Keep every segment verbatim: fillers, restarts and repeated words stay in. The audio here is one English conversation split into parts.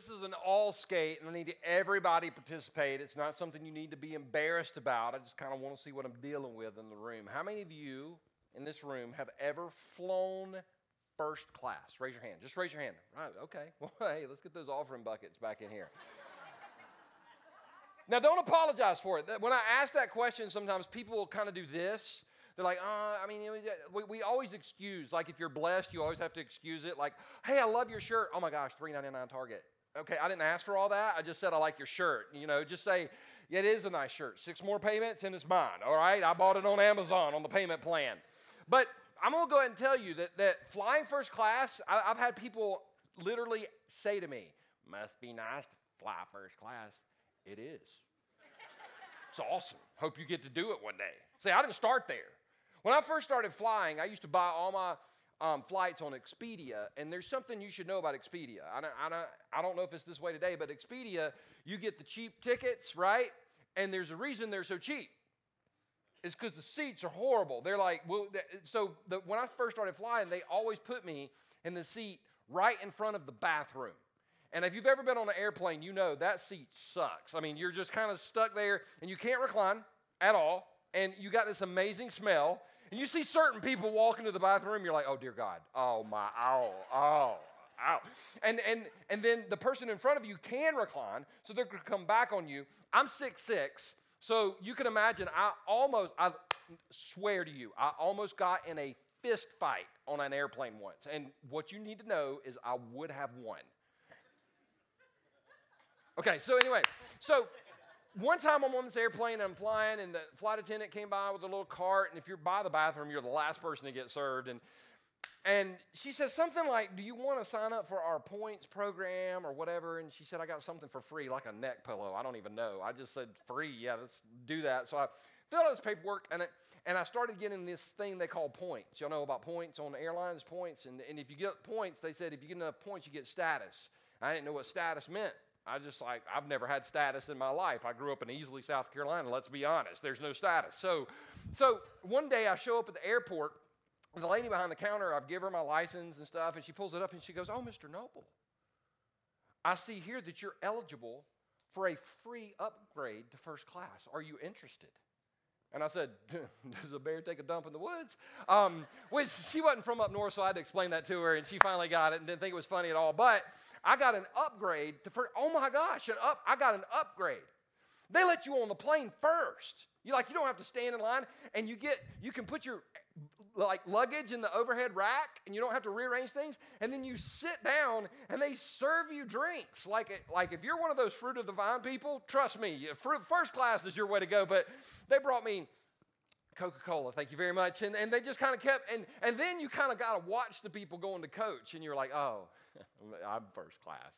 this is an all skate, and I need everybody to participate. It's not something you need to be embarrassed about. I just kind of want to see what I'm dealing with in the room. How many of you in this room have ever flown first class? Raise your hand. Just raise your hand. Right, okay. Well, hey, let's get those offering buckets back in here. Now, don't apologize for it. When I ask that question, sometimes people will kind of do this. They're like, uh, I mean, we, we always excuse. Like, if you're blessed, you always have to excuse it. Like, hey, I love your shirt. Oh, my gosh, three ninety-nine Target. Okay, I didn't ask for all that. I just said I like your shirt. You know, just say, yeah, it is a nice shirt. Six more payments, and it's mine, all right? I bought it on Amazon on the payment plan. But I'm going to go ahead and tell you that, that flying first class, I, I've had people literally say to me, must be nice to fly first class. It is. It's awesome. Hope you get to do it one day. See, I didn't start there. When I first started flying, I used to buy all my um, flights on Expedia, and there's something you should know about Expedia. I don't, I, don't, I don't know if it's this way today, but Expedia, you get the cheap tickets, right? And there's a reason they're so cheap. It's because the seats are horrible. They're like, well, so the, when I first started flying, they always put me in the seat right in front of the bathroom. And if you've ever been on an airplane, you know that seat sucks. I mean, you're just kind of stuck there, and you can't recline at all. And you got this amazing smell, and you see certain people walk into the bathroom, you're like, oh, dear God, oh, my, ow, ow, ow. And, and, and then the person in front of you can recline, so they could come back on you. I'm six foot six, so you can imagine I almost, I swear to you, I almost got in a fist fight on an airplane once. And what you need to know is I would have won. Okay, so anyway, so... One time I'm on this airplane and I'm flying, and the flight attendant came by with a little cart, and if you're by the bathroom, you're the last person to get served. And and she said something like, do you want to sign up for our points program or whatever? And she said, I got something for free, like a neck pillow. I don't even know. I just said, free, yeah, let's do that. So I filled out this paperwork, and it, and I started getting this thing they call points. Y'all know about points on the airlines, points. And, and if you get points, they said if you get enough points, you get status. I didn't know what status meant. I just like, I've never had status in my life. I grew up in Easley, South Carolina. Let's be honest. There's no status. So so one day I show up at the airport. The lady behind the counter, I've given her my license and stuff, and she pulls it up and she goes, oh, Mister Noble, I see here that you're eligible for a free upgrade to first class. Are you interested? And I said, does a bear take a dump in the woods? Um, which she wasn't from up north, so I had to explain that to her, and she finally got it and didn't think it was funny at all. But I got an upgrade to first. Oh my gosh, an up, I got an upgrade. They let you on the plane first. You like you don't have to stand in line, and you get you can put your like luggage in the overhead rack, and you don't have to rearrange things. And then you sit down, and they serve you drinks. Like like if you're one of those fruit of the vine people, trust me, first class is your way to go. But they brought me Coca-Cola, thank you very much. And and they just kind of kept, and, and then you kind of got to watch the people going to coach, and you're like, oh, I'm first class.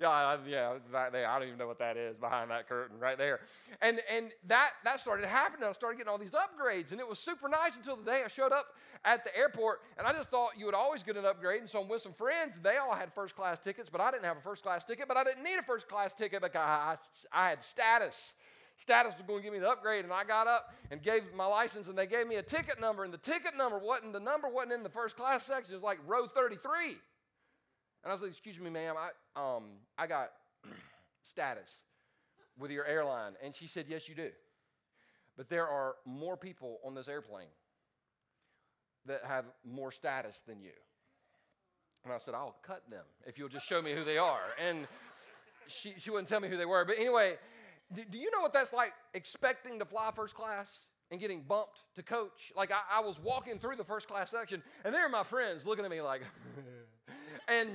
Yeah, I, yeah, I don't even know what that is behind that curtain right there. And and that, that started happening. I started getting all these upgrades, and it was super nice until the day I showed up at the airport, and I just thought you would always get an upgrade, and so I'm with some friends, and they all had first class tickets, but I didn't have a first class ticket, but I didn't need a first class ticket because I, I had status. Status was going to give me the upgrade, and I got up and gave my license, and they gave me a ticket number, and the ticket number wasn't, the number wasn't in the first class section. It was like row thirty-three. And I was like, excuse me, ma'am, I, um, I got status with your airline. And she said, yes, you do. But there are more people on this airplane that have more status than you. And I said, I'll cut them if you'll just show me who they are. And she, she wouldn't tell me who they were. But anyway... Do you know what that's like, expecting to fly first class and getting bumped to coach? Like, I, I was walking through the first class section, and there are my friends looking at me like, and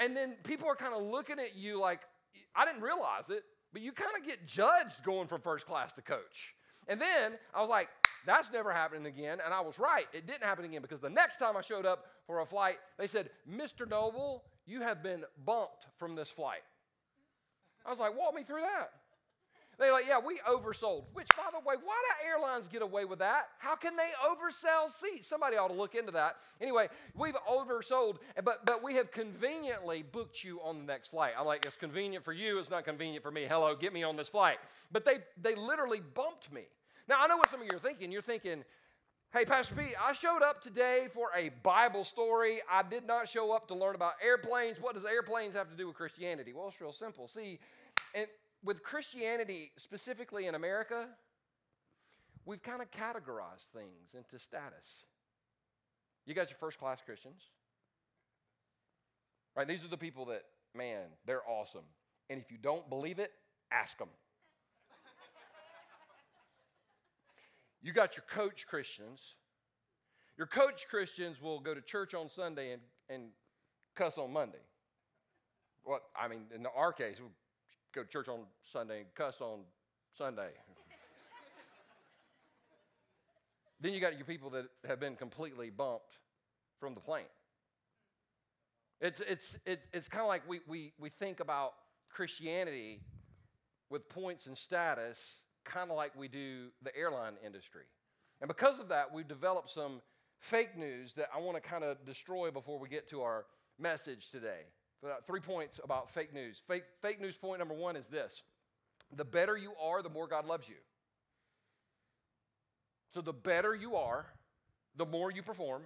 and then people are kind of looking at you like, I didn't realize it, but you kind of get judged going from first class to coach. And then I was like, that's never happening again, and I was right. It didn't happen again, because the next time I showed up for a flight, they said, Mister Noble, you have been bumped from this flight. I was like, walk me through that. They're like, yeah, we oversold, which, by the way, why do airlines get away with that? How can they oversell seats? Somebody ought to look into that. Anyway, we've oversold, but but we have conveniently booked you on the next flight. I'm like, it's convenient for you. It's not convenient for me. Hello, get me on this flight. But they they literally bumped me. Now, I know what some of you are thinking. You're thinking, Hey, Pastor Pete, I showed up today for a Bible story. I did not show up to learn about airplanes. What does airplanes have to do with Christianity? Well, it's real simple. See, and with Christianity, specifically in America, we've kind of categorized things into status. You got your first-class Christians. Right? These are the people that, man, they're awesome. And if you don't believe it, ask them. You got your coach Christians. Your coach Christians will go to church on Sunday and, and cuss on Monday. Well, I mean, in our case, we'll go to church on Sunday and cuss on Sunday. Then you got your people that have been completely bumped from the plane. It's it's it's it's kind of like we we we think about Christianity with points and status, kind of like we do the airline industry. And because of that, we've developed some fake news that I want to kind of destroy before we get to our message today. But three points about fake news. Fake, fake news point number one is this. The better you are, the more God loves you. So the better you are, the more you perform,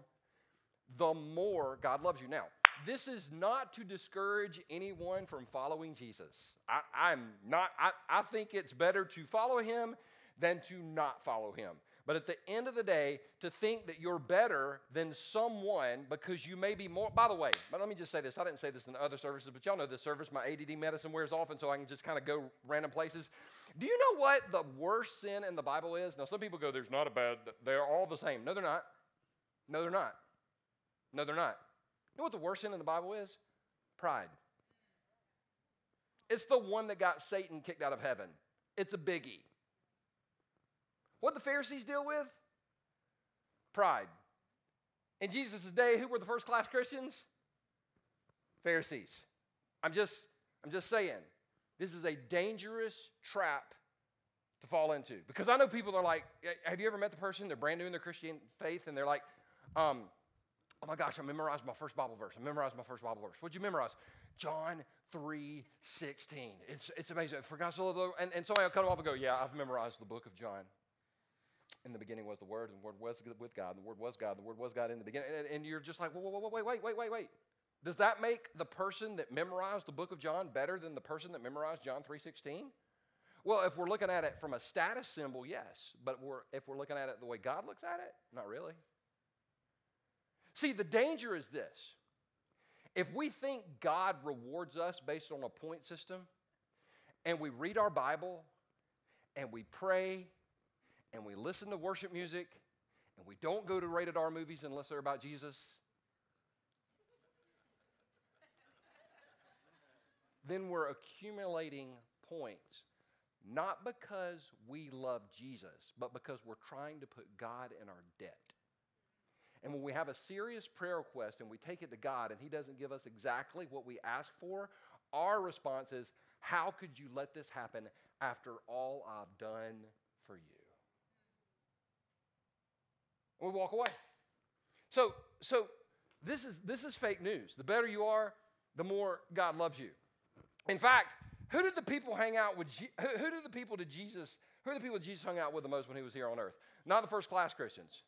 the more God loves you. Now, this is not to discourage anyone from following Jesus. I, I'm not, I, I think it's better to follow him than to not follow him. But at the end of the day, to think that you're better than someone because you may be more, by the way, but let me just say this. I didn't say this in the other services, but y'all know this service, my A D D medicine wears off, and so I can just kind of go random places. Do you know what the worst sin in the Bible is? Now, some people go, there's not a bad, they're all the same. No, they're not. No, they're not. No, they're not. You know what the worst sin in the Bible is? Pride. It's the one that got Satan kicked out of heaven. It's a biggie. What did the Pharisees deal with? Pride. In Jesus' day, who were the first-class Christians? Pharisees. I'm just, I'm just saying, this is a dangerous trap to fall into. Because I know people that are like, have you ever met the person, they're brand new in their Christian faith, and they're like, um, oh my gosh, I memorized my first Bible verse. I memorized my first Bible verse. What'd you memorize? John three sixteen. It's, it's amazing. For God so loved the world. And, and somebody will cut them off and go, yeah, I've memorized the book of John. In the beginning was the Word, and the Word was with God, and the Word was God, and the Word was God in the beginning. And, and you're just like, whoa, whoa, whoa, wait, wait, wait, wait, wait. Does that make the person that memorized the book of John better than the person that memorized John three sixteen? Well, if we're looking at it from a status symbol, yes. But we're, if we're looking at it the way God looks at it, not really. See, the danger is this. If we think God rewards us based on a point system, and we read our Bible, and we pray, and we listen to worship music, and we don't go to rated R movies unless they're about Jesus, then we're accumulating points, not because we love Jesus, but because we're trying to put God in our debt. And when we have a serious prayer request and we take it to God and he doesn't give us exactly what we ask for, our response is, how could you let this happen after all I've done for you? And we walk away. So, so this is this is fake news. The better you are, the more God loves you. In fact, who did the people hang out with? Je- who, who did the people did Jesus? Who are the people Jesus hung out with the most when he was here on earth? Not the first class Christians.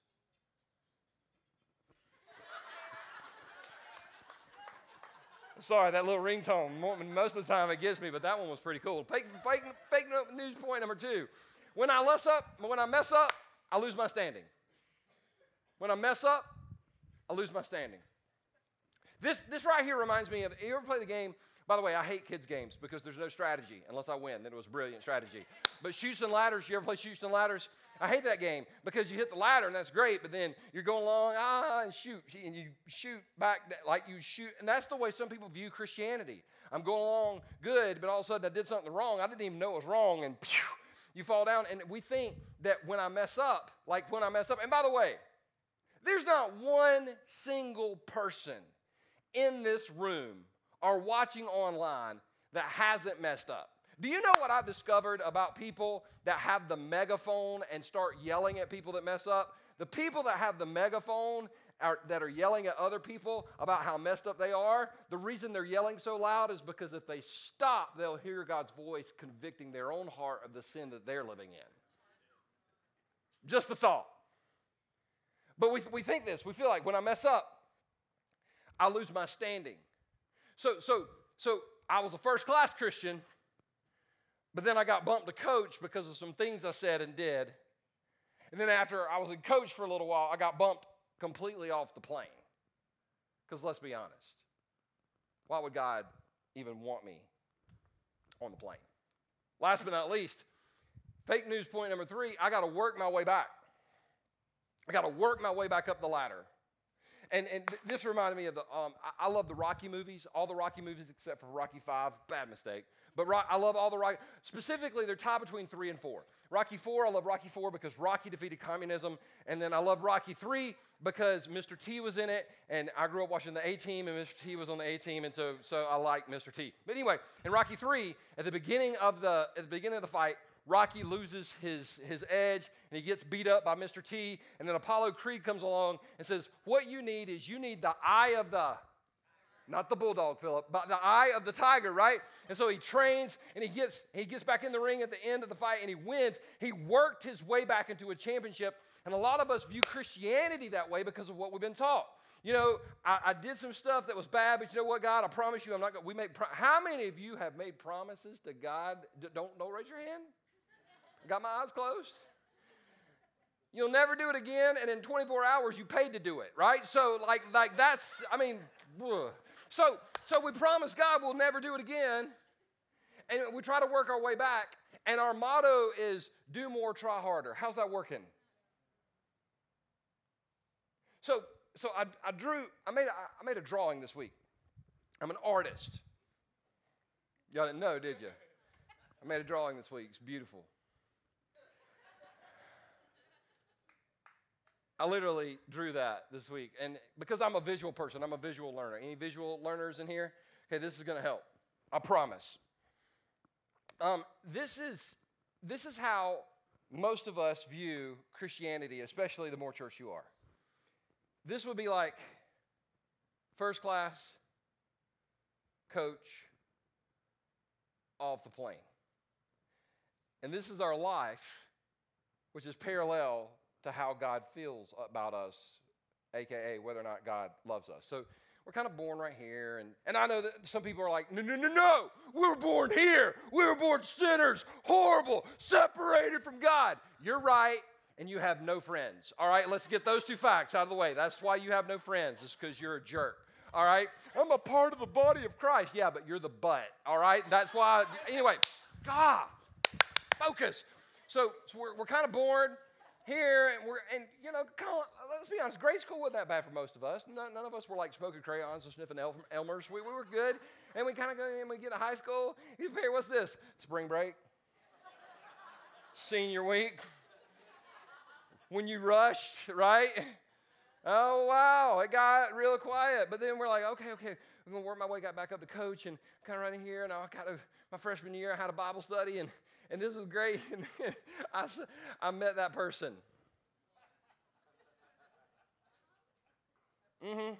Sorry, that little ringtone, most of the time it gets me, but that one was pretty cool. Fake, fake, fake news point number two. When I mess up, when I mess up, I lose my standing. When I mess up, I lose my standing. This, this right here reminds me of, you ever play the game? By the way, I hate kids' games because there's no strategy unless I win. Then it was brilliant strategy. But Chutes and Ladders, you ever play Chutes and Ladders? I hate that game because you hit the ladder and that's great, but then you're going along, ah, and shoot, and you shoot back like you shoot. And that's the way some people view Christianity. I'm going along good, but all of a sudden I did something wrong. I didn't even know it was wrong, and pew, you fall down. And we think that when I mess up, like when I mess up, and by the way, there's not one single person in this room or watching online that hasn't messed up. Do you know what I discovered about people that have the megaphone and start yelling at people that mess up? The people that have the megaphone are, that are yelling at other people about how messed up they are, the reason they're yelling so loud is because if they stop, they'll hear God's voice convicting their own heart of the sin that they're living in. Just the thought. But we, we think this. We feel like when I mess up, I lose my standing. So, so, so I was a first-class Christian, but then I got bumped to coach because of some things I said and did. And then after I was in coach for a little while, I got bumped completely off the plane. Because let's be honest, why would God even want me on the plane? Last but not least, fake news point number three, I got to work my way back. I got to work my way back up the ladder. And, and th- this reminded me of the, um, I, I love the Rocky movies, all the Rocky movies except for Rocky five, bad mistake. But Ro- I love all the Rocky, specifically they're tied between three and four. Rocky four, I love Rocky four because Rocky defeated communism. And then I love Rocky three because Mister T was in it. And I grew up watching the A-Team and Mister T was on the A-Team. And so, so I like Mister T. But anyway, in Rocky three, at the beginning of the, at the beginning of the fight, Rocky loses his, his edge, and he gets beat up by Mister T, and then Apollo Creed comes along and says, what you need is you need the eye of the, not the bulldog, Philip, but the eye of the tiger, right? And so he trains, and he gets he gets back in the ring at the end of the fight, and he wins. He worked his way back into a championship, and a lot of us view Christianity that way because of what we've been taught. You know, I, I did some stuff that was bad, but you know what, God, I promise you I'm not going to, we made, pro- how many of you have made promises to God? Don't, don't raise your hand. Got my eyes closed. You'll never do it again, and in twenty-four hours you paid to do it, right? So like like that's I mean, ugh. so so we promise God we'll never do it again, and we try to work our way back. And our motto is do more, try harder. How's that working? So so I I drew I made I made a drawing this week. I'm an artist. Y'all didn't know, did you? I made a drawing this week. It's beautiful. I literally drew that this week, and because I'm a visual person, I'm a visual learner. Any visual learners in here? Okay, this is going to help. I promise. Um, this is this is how most of us view Christianity, especially the more church you are. This would be like first class, coach, off the plane. And this is our life, which is parallel to how God feels about us, a k a whether or not God loves us. So we're kind of born right here. And, and I know that some people are like, no, no, no, no. We were born here. We were born sinners, horrible, separated from God. You're right, and you have no friends. All right, let's get those two facts out of the way. That's why you have no friends, is because you're a jerk. All right, I'm a part of the body of Christ. Yeah, but you're the butt. All right, that's why. Anyway, God, focus. So, so we're, we're kind of born here, and we're, and you know, let's be honest, grade school wasn't that bad for most of us. None, none of us were like smoking crayons or sniffing El- Elmers. We, we were good, and we kind of go in, we get to high school. You prepare, what's this? Spring break, senior week, when you rushed, right? Oh, wow, it got real quiet. But then we're like, okay, okay, I'm going to work my way got back up to coach, and kind of right in here, and I kind of, my freshman year, I had a Bible study, and And this was great. And I, I met that person. Mm-hmm.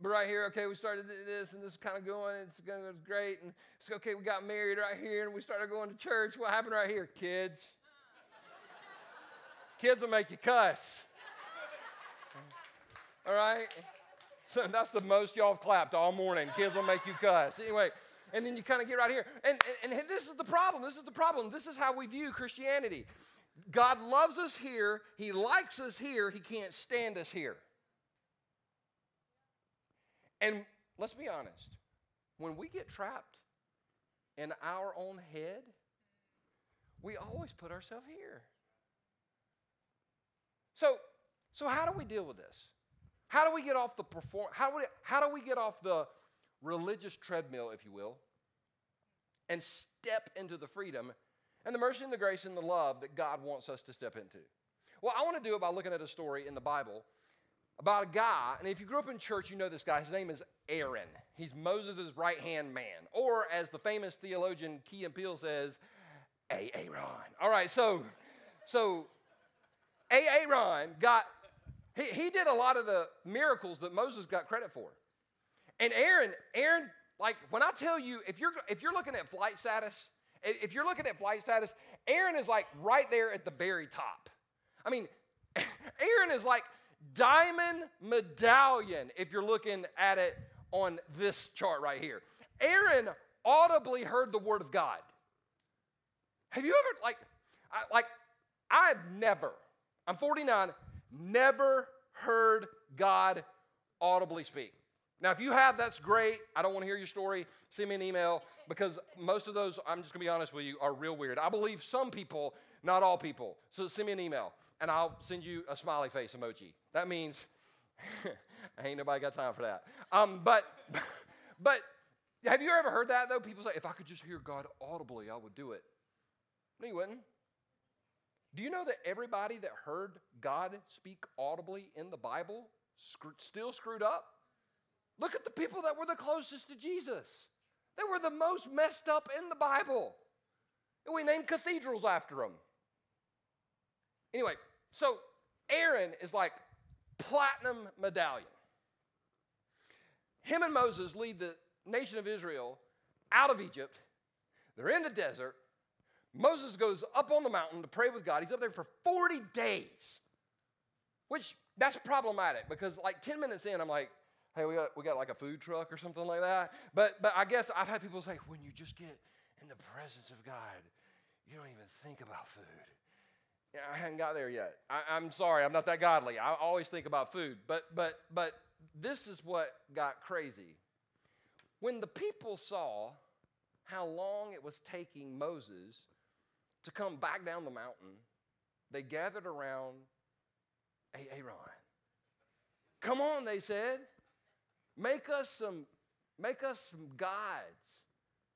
But right here, okay, we started this, and this is kind of going. It's going to go great. And it's okay, we got married right here, and we started going to church. What happened right here? Kids. Kids will make you cuss. All right? So that's the most y'all have clapped all morning. Kids will make you cuss. Anyway. And then you kind of get right here. And, and, and this is the problem. This is the problem. This is how we view Christianity. God loves us here. He likes us here. He can't stand us here. And let's be honest. When we get trapped in our own head, we always put ourselves here. So, so how do we deal with this? How do we get off the perform? How do we, how do we get off the religious treadmill, if you will, and step into the freedom and the mercy and the grace and the love that God wants us to step into? Well, I want to do it by looking at a story in the Bible about a guy, and if you grew up in church, you know this guy. His name is Aaron. He's Moses' right-hand man, or as the famous theologian Key and Peele says, Aaron. All right, so, so Aaron got, he, he did a lot of the miracles that Moses got credit for. And Aaron, Aaron, like when I tell you, if you're if you're looking at flight status, if you're looking at flight status, Aaron is like right there at the very top. I mean, Aaron is like diamond medallion if you're looking at it on this chart right here. Aaron audibly heard the word of God. Have you ever, like, I, like I've never, I'm forty-nine, never heard God audibly speak. Now, if you have, that's great. I don't want to hear your story. Send me an email, because most of those, I'm just going to be honest with you, are real weird. I believe some people, not all people. So send me an email, and I'll send you a smiley face emoji. That means ain't nobody got time for that. Um, but but have you ever heard that, though? People say, if I could just hear God audibly, I would do it. No, you wouldn't. Do you know that everybody that heard God speak audibly in the Bible sc- still screwed up? Look at the people that were the closest to Jesus. They were the most messed up in the Bible. And we named cathedrals after them. Anyway, so Aaron is like platinum medallion. Him and Moses lead the nation of Israel out of Egypt. They're in the desert. Moses goes up on the mountain to pray with God. He's up there for forty days, which that's problematic, because like ten minutes in, I'm like, hey, we got, we got like a food truck or something like that. But but I guess I've had people say, when you just get in the presence of God, you don't even think about food. Yeah, I hadn't got there yet. I, I'm sorry, I'm not that godly. I always think about food. But but but this is what got crazy. When the people saw how long it was taking Moses to come back down the mountain, they gathered around Aaron. Come on, they said. Make us some, make us some gods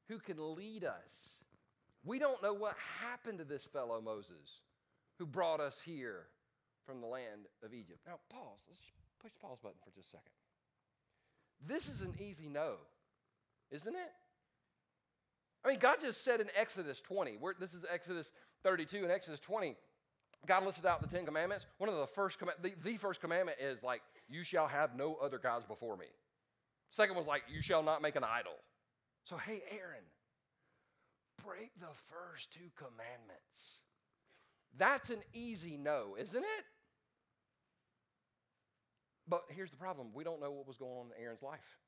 who can lead us. We don't know what happened to this fellow Moses who brought us here from the land of Egypt. Now, pause. Let's push the pause button for just a second. This is an easy no, isn't it? I mean, God just said in Exodus twenty, we're, this is Exodus thirty-two and Exodus twenty, God listed out the Ten Commandments. One of the first, com- the, the first commandment is like, you shall have no other gods before me. Second one's like, you shall not make an idol. So, hey, Aaron, break the first two commandments. That's an easy no, isn't it? But here's the problem. We don't know what was going on in Aaron's life.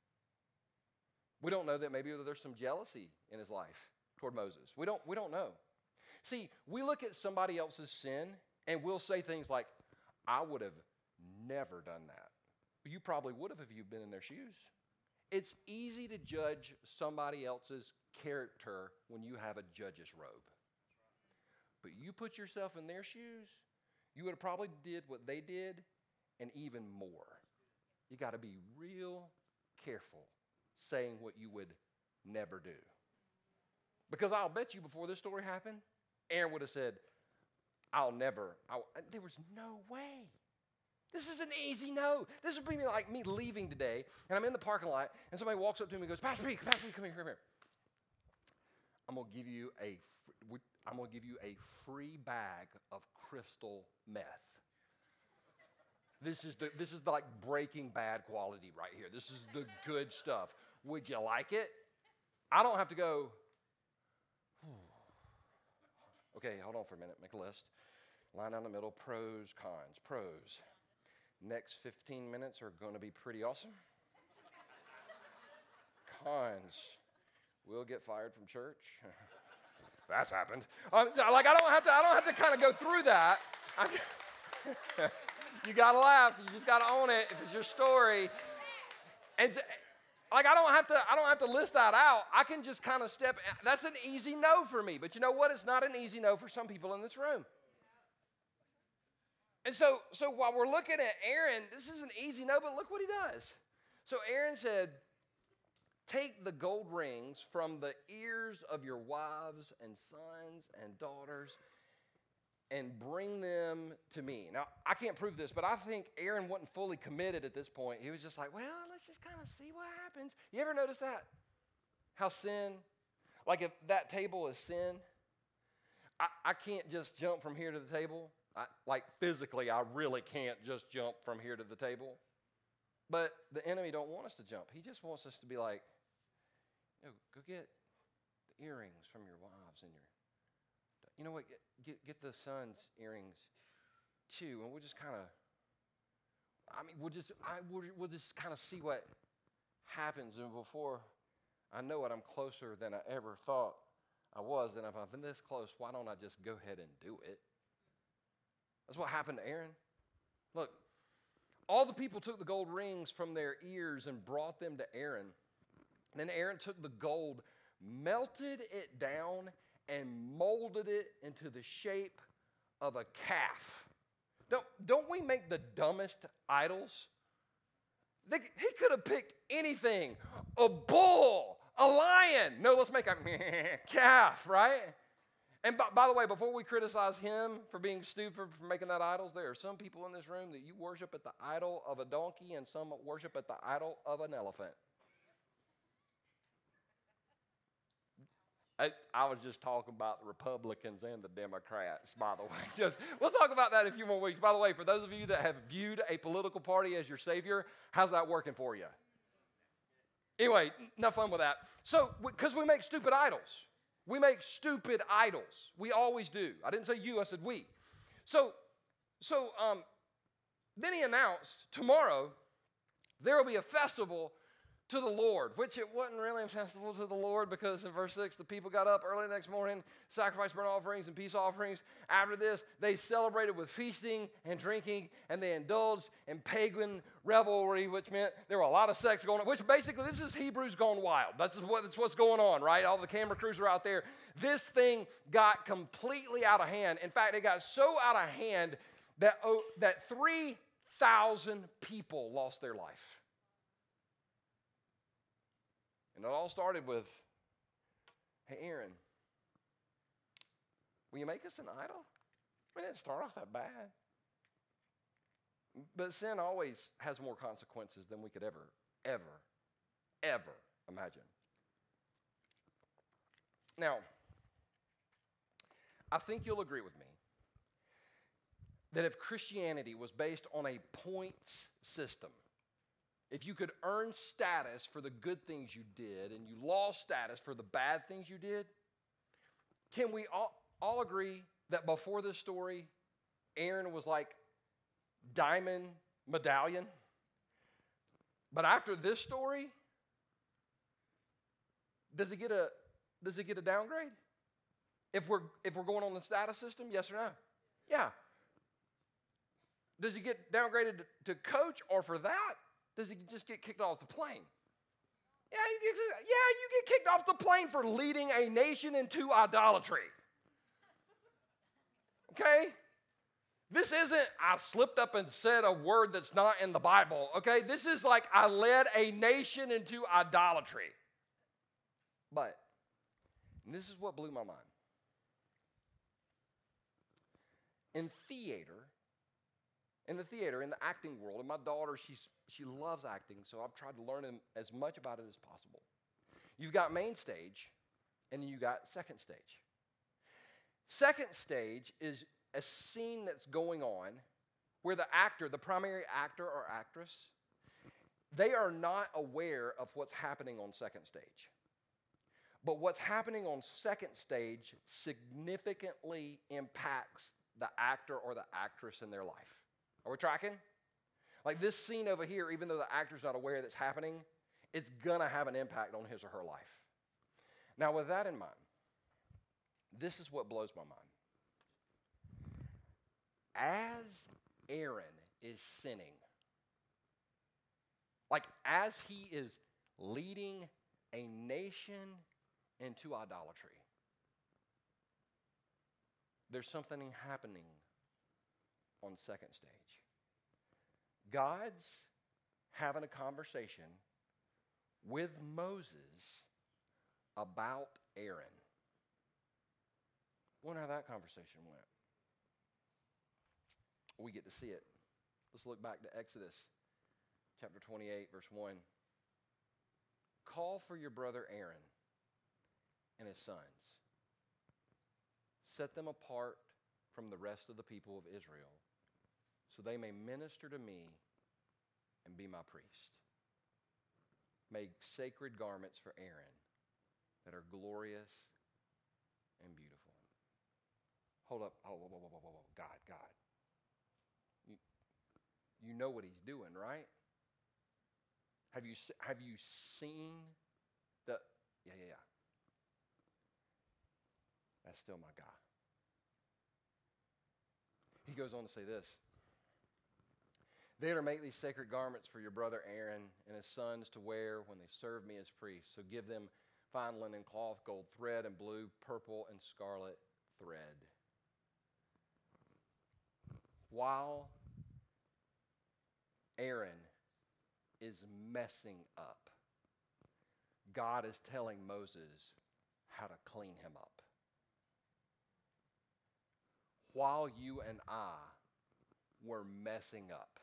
We don't know that maybe there's some jealousy in his life toward Moses. We don't, we don't know. See, we look at somebody else's sin, and we'll say things like, I would have never done that. You probably would have if you've been in their shoes. It's easy to judge somebody else's character when you have a judge's robe. But you put yourself in their shoes, you would have probably did what they did, and even more. You got to be real careful saying what you would never do. Because I'll bet you before this story happened, Aaron would have said, I'll never. I'll, there was no way. This is an easy no. This would be like me leaving today, and I'm in the parking lot, and somebody walks up to me and goes, Pastor Pete, Pastor Pete, come here, come here. I'm going to give you a, I'm going to give you a free bag of crystal meth. This is the, this is the, like Breaking Bad quality right here. This is the good stuff. Would you like it? I don't have to go, okay, hold on for a minute, make a list. Line down the middle, pros, cons, pros. Next fifteen minutes are going to be pretty awesome. Cons, we'll get fired from church. That's happened. Um, like I don't have to, I don't have to kind of go through that. You got to laugh. You just got to own it if it's your story. And to, like I don't have to, I don't have to list that out. I can just kind of step. That's an easy no for me. But you know what? It's not an easy no for some people in this room. And so, so while we're looking at Aaron, this is an easy no, but look what he does. So Aaron said, take the gold rings from the ears of your wives and sons and daughters and bring them to me. Now, I can't prove this, but I think Aaron wasn't fully committed at this point. He was just like, well, let's just kind of see what happens. You ever notice that? How sin, like if that table is sin, I, I can't just jump from here to the table. I, like physically, I really can't just jump from here to the table. But the enemy don't want us to jump. He just wants us to be like, you know, go get the earrings from your wives and your, you know what, get, get, get the son's earrings two, and we'll just kind of, I mean, we'll just, I, we'll, we'll just kind of see what happens. And before I know it, I'm closer than I ever thought I was. And if I've been this close, why don't I just go ahead and do it? That's what happened to Aaron. Look, all the people took the gold rings from their ears and brought them to Aaron. And then Aaron took the gold, melted it down, and molded it into the shape of a calf. Don't, don't we make the dumbest idols? They, he could have picked anything, a bull, a lion. No, let's make a calf, right? And by, by the way, before we criticize him for being stupid for, for making that idols, there are some people in this room that you worship at the idol of a donkey and some worship at the idol of an elephant. I, I was just talking about the Republicans and the Democrats, by the way. Just, we'll talk about that in a few more weeks. By the way, for those of you that have viewed a political party as your savior, how's that working for you? Anyway, no fun with that. So, because we make stupid idols. We make stupid idols. We always do. I didn't say you, I said we. So, so um, then he announced, tomorrow there will be a festival to the Lord, which it wasn't really a festival to the Lord, because in verse six, the people got up early the next morning, sacrificed burnt offerings and peace offerings. After this, they celebrated with feasting and drinking, and they indulged in pagan revelry, which meant there were a lot of sex going on, which basically, this is Hebrews gone wild. That's, what, that's what's going on, right? All the camera crews are out there. This thing got completely out of hand. In fact, it got so out of hand that, oh, that three thousand people lost their life. And it all started with, hey, Aaron, will you make us an idol? We didn't start off that bad. But sin always has more consequences than we could ever, ever, ever imagine. Now, I think you'll agree with me that if Christianity was based on a points system, if you could earn status for the good things you did and you lost status for the bad things you did, can we all, all agree that before this story, Aaron was like diamond medallion? But after this story, does it get a does it get a downgrade? If we're if we're going on the status system, yes or no? Yeah. Does he get downgraded to coach, or for that? Does he just get kicked off the plane? Yeah, you get, yeah, you get kicked off the plane for leading a nation into idolatry. Okay? This isn't, I slipped up and said a word that's not in the Bible. Okay? This is like, I led a nation into idolatry. But, and this is what blew my mind. In theater, In the theater, in the acting world, and my daughter, she's, she loves acting, so I've tried to learn as much about it as possible. You've got main stage, and then you got second stage. Second stage is a scene that's going on where the actor, the primary actor or actress, they are not aware of what's happening on second stage. But what's happening on second stage significantly impacts the actor or the actress in their life. Are we tracking? Like this scene over here, even though the actor's not aware that's happening, it's going to have an impact on his or her life. Now, with that in mind, this is what blows my mind. As Aaron is sinning, like as he is leading a nation into idolatry, there's something happening on second stage. God's having a conversation with Moses about Aaron. Wonder how that conversation went. We get to see it. Let's look back to Exodus chapter twenty-eight, verse one. Call for your brother Aaron and his sons. Set them apart from the rest of the people of Israel, so they may minister to me and be my priest. Make sacred garments for Aaron that are glorious and beautiful. Hold up. Oh, whoa, whoa, whoa, whoa, whoa. God, God. you know what he's doing, right? Have you, have you seen the, yeah, yeah, yeah. That's still my guy. He goes on to say this. They are to make these sacred garments for your brother Aaron and his sons to wear when they serve me as priests. So give them fine linen cloth, gold thread, and blue, purple, and scarlet thread. While Aaron is messing up, God is telling Moses how to clean him up. While you and I were messing up,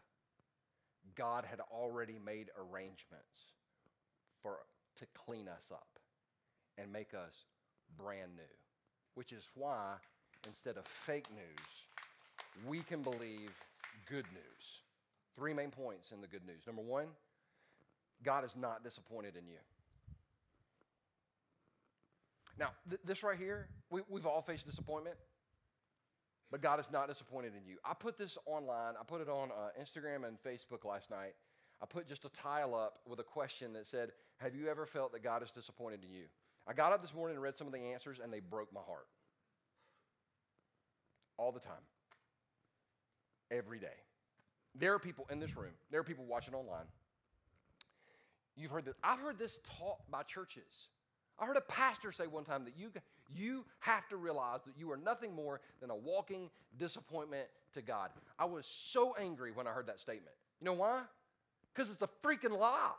God had already made arrangements for to clean us up and make us brand new, which is why instead of fake news, we can believe good news. Three main points in the good news. Number one, God is not disappointed in you. Now, th- this right here, we, we've all faced disappointment, but God is not disappointed in you. I put this online. I put it on uh, Instagram and Facebook last night. I put just a tile up with a question that said, have you ever felt that God is disappointed in you? I got up this morning and read some of the answers, and they broke my heart. All the time. Every day. There are people in this room. There are people watching online. You've heard this. I've heard this taught by churches. I heard a pastor say one time that you, you have to realize that you are nothing more than a walking disappointment to God. I was so angry when I heard that statement. You know why? Because it's a freaking lie.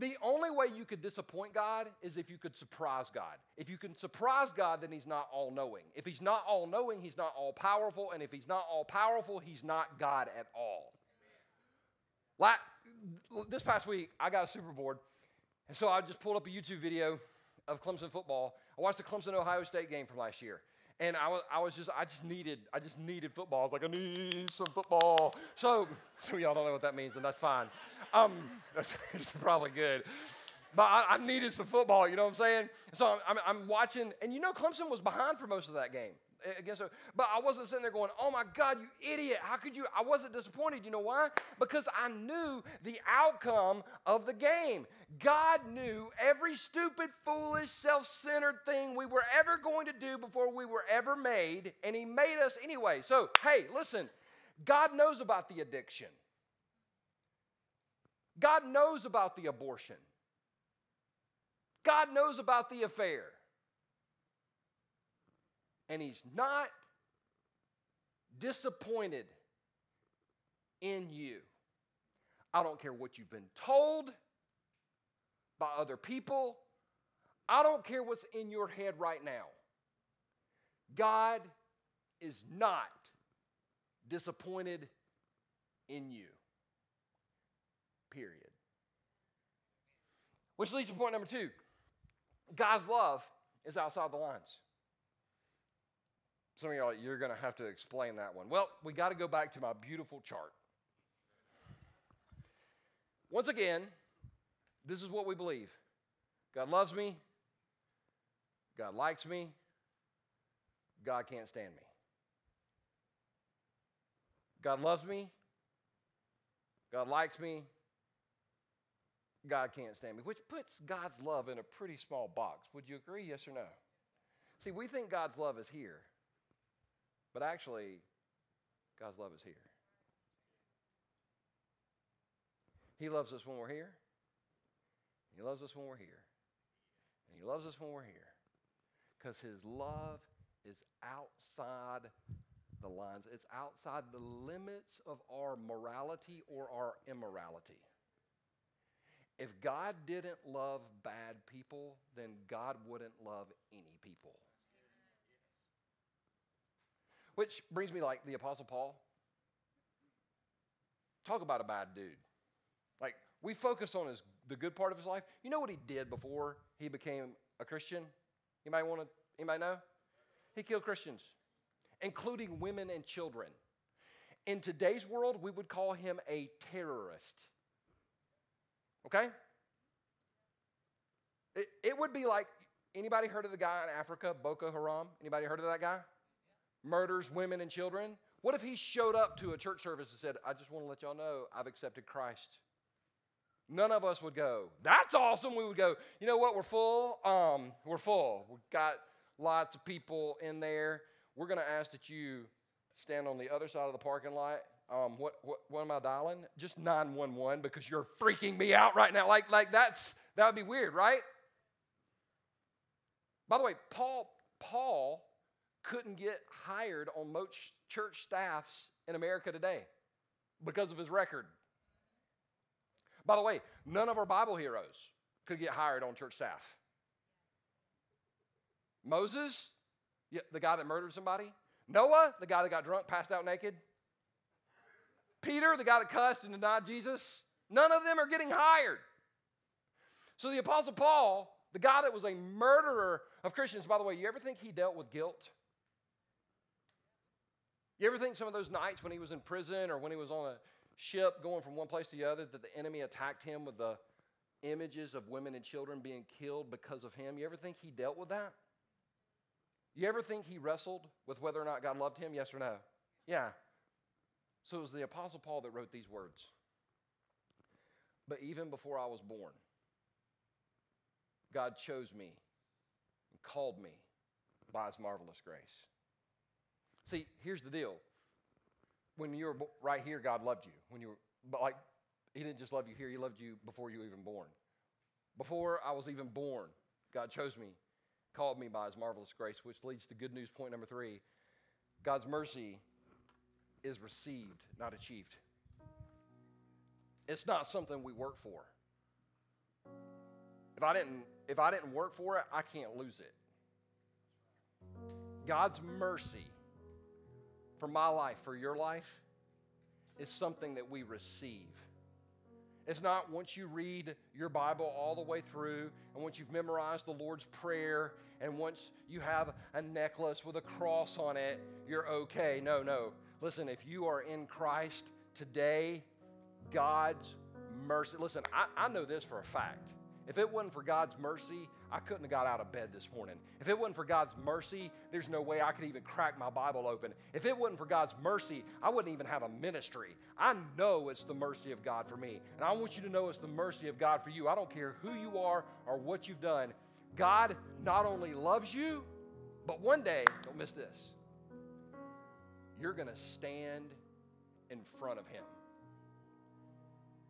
Amen. The only way you could disappoint God is if you could surprise God. If you can surprise God, then he's not all-knowing. If he's not all-knowing, he's not all-powerful. And if he's not all-powerful, he's not God at all. Amen. Like this past week, I got super bored. And so I just pulled up a YouTube video of Clemson football. I watched the Clemson-Ohio State game from last year. And I was, I was just, I just needed, I just needed football. I was like, I need some football. So, so y'all don't know what that means, and that's fine. Um, that's, that's probably good. But I, I needed some football, you know what I'm saying? So I'm, I'm, I'm watching, and you know Clemson was behind for most of that game. Against her. But I wasn't sitting there going, oh my God, you idiot. How could you? I wasn't disappointed. You know why? Because I knew the outcome of the game. God knew every stupid, foolish, self-centered thing we were ever going to do before we were ever made, and he made us anyway. So, hey, listen, God knows about the addiction. God knows about the abortion. God knows about the affair. And he's not disappointed in you. I don't care what you've been told by other people. I don't care what's in your head right now. God is not disappointed in you. Period. Which leads to point number two. God's love is outside the lines. Some of y'all, you're going to have to explain that one. Well, we got to go back to my beautiful chart. Once again, this is what we believe. God loves me. God likes me. God can't stand me. God loves me. God likes me. God can't stand me, which puts God's love in a pretty small box. Would you agree? Yes or no? See, we think God's love is here. But actually, God's love is here. He loves us when we're here. He loves us when we're here. And he loves us when we're here. Because his love is outside the lines. It's outside the limits of our morality or our immorality. If God didn't love bad people, then God wouldn't love any people. Which brings me like the Apostle Paul. Talk about a bad dude. Like we focus on his the good part of his life. You know what he did before he became a Christian? Anybody want to, anybody know? He killed Christians, including women and children. In today's world, we would call him a terrorist. Okay? It, it would be like, anybody heard of the guy in Africa, Boko Haram? Anybody heard of that guy? Murders women and children. What if he showed up to a church service and said, I just want to let y'all know I've accepted Christ? None of us would go, that's awesome. We would go, you know what, we're full. Um, we're full. We've got lots of people in there. We're going to ask that you stand on the other side of the parking lot. Um, what, what what am I dialing? Just nine one one because you're freaking me out right now. Like, like that's that would be weird, right? By the way, Paul Paul couldn't get hired on most church staffs in America today because of his record. By the way, none of our Bible heroes could get hired on church staff. Moses, the guy that murdered somebody. Noah, the guy that got drunk, passed out naked. Peter, the guy that cussed and denied Jesus. None of them are getting hired. So the Apostle Paul, the guy that was a murderer of Christians, by the way, you ever think he dealt with guilt? You ever think some of those nights when he was in prison or when he was on a ship going from one place to the other that the enemy attacked him with the images of women and children being killed because of him? You ever think he dealt with that? You ever think he wrestled with whether or not God loved him? Yes or no? Yeah. So it was the Apostle Paul that wrote these words. But even before I was born, God chose me and called me by his marvelous grace. See, here's the deal. When you were right here, God loved you. When you were, but like, he didn't just love you here. He loved you before you were even born. Before I was even born, God chose me, called me by his marvelous grace, which leads to good news point number three. God's mercy is received, not achieved. It's not something we work for. If I didn't, if I didn't work for it, I can't lose it. God's mercy for my life, for your life, is something that we receive. It's not once you read your Bible all the way through and once you've memorized the Lord's Prayer and once you have a necklace with a cross on it, you're okay. No, no. Listen, if you are in Christ today, God's mercy. Listen, I, I know this for a fact. If it wasn't for God's mercy, I couldn't have got out of bed this morning. If it wasn't for God's mercy, there's no way I could even crack my Bible open. If it wasn't for God's mercy, I wouldn't even have a ministry. I know it's the mercy of God for me. And I want you to know it's the mercy of God for you. I don't care who you are or what you've done. God not only loves you, but one day, don't miss this, you're going to stand in front of him.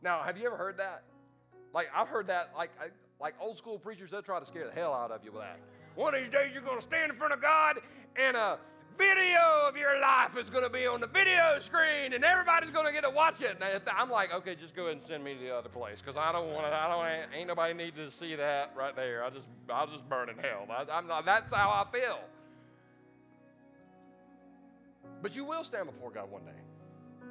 Now, have you ever heard that? Like, I've heard that, like, I, like old school preachers, they'll try to scare the hell out of you with that. One of these days you're going to stand in front of God and a video of your life is going to be on the video screen and everybody's going to get to watch it. And I'm like, okay, just go ahead and send me to the other place because I don't want to, I don't, ain't nobody need to see that right there. I just, I'll just burn in hell. I, I'm not, that's how I feel. But you will stand before God one day.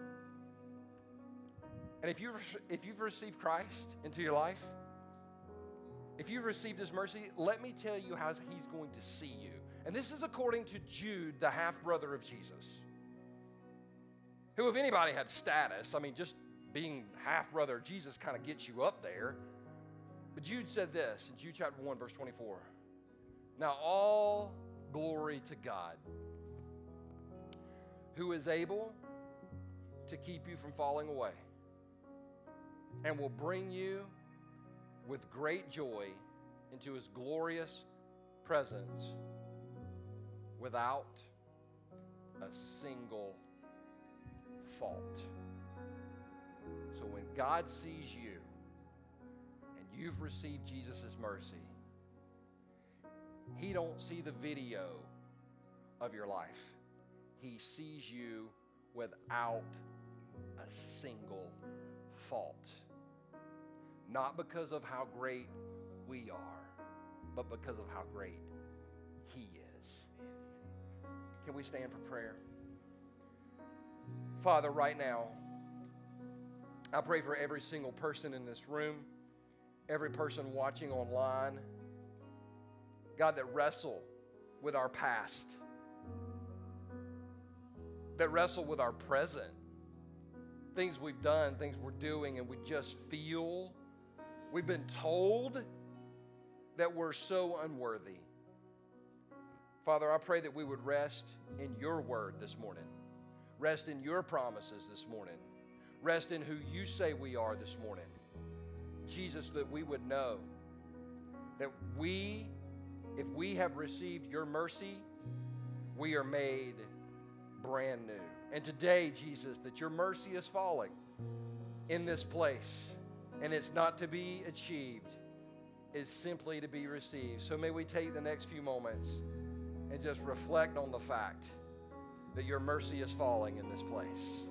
And if, you, if you've received Christ into your life, if you've received his mercy, let me tell you how he's going to see you. And this is according to Jude, the half-brother of Jesus, who if anybody had status, I mean, just being half-brother of Jesus kind of gets you up there. But Jude said this in Jude chapter one, verse twenty-four. Now all glory to God, who is able to keep you from falling away and will bring you with great joy into his glorious presence without a single fault. So when God sees you and you've received Jesus' mercy, he don't see the video of your life. He sees you without a single fault. Not because of how great we are, but because of how great he is. Can we stand for prayer? Father, right now, I pray for every single person in this room, every person watching online, God, that wrestle with our past, that wrestle with our present, things we've done, things we're doing, and we just feel, we've been told that we're so unworthy. Father, I pray that we would rest in your word this morning. Rest in your promises this morning. Rest in who you say we are this morning. Jesus, that we would know that we, if we have received your mercy, we are made brand new. And today, Jesus, that your mercy is falling in this place, and it's not to be achieved. It's simply to be received. So may we take the next few moments and just reflect on the fact that your mercy is falling in this place.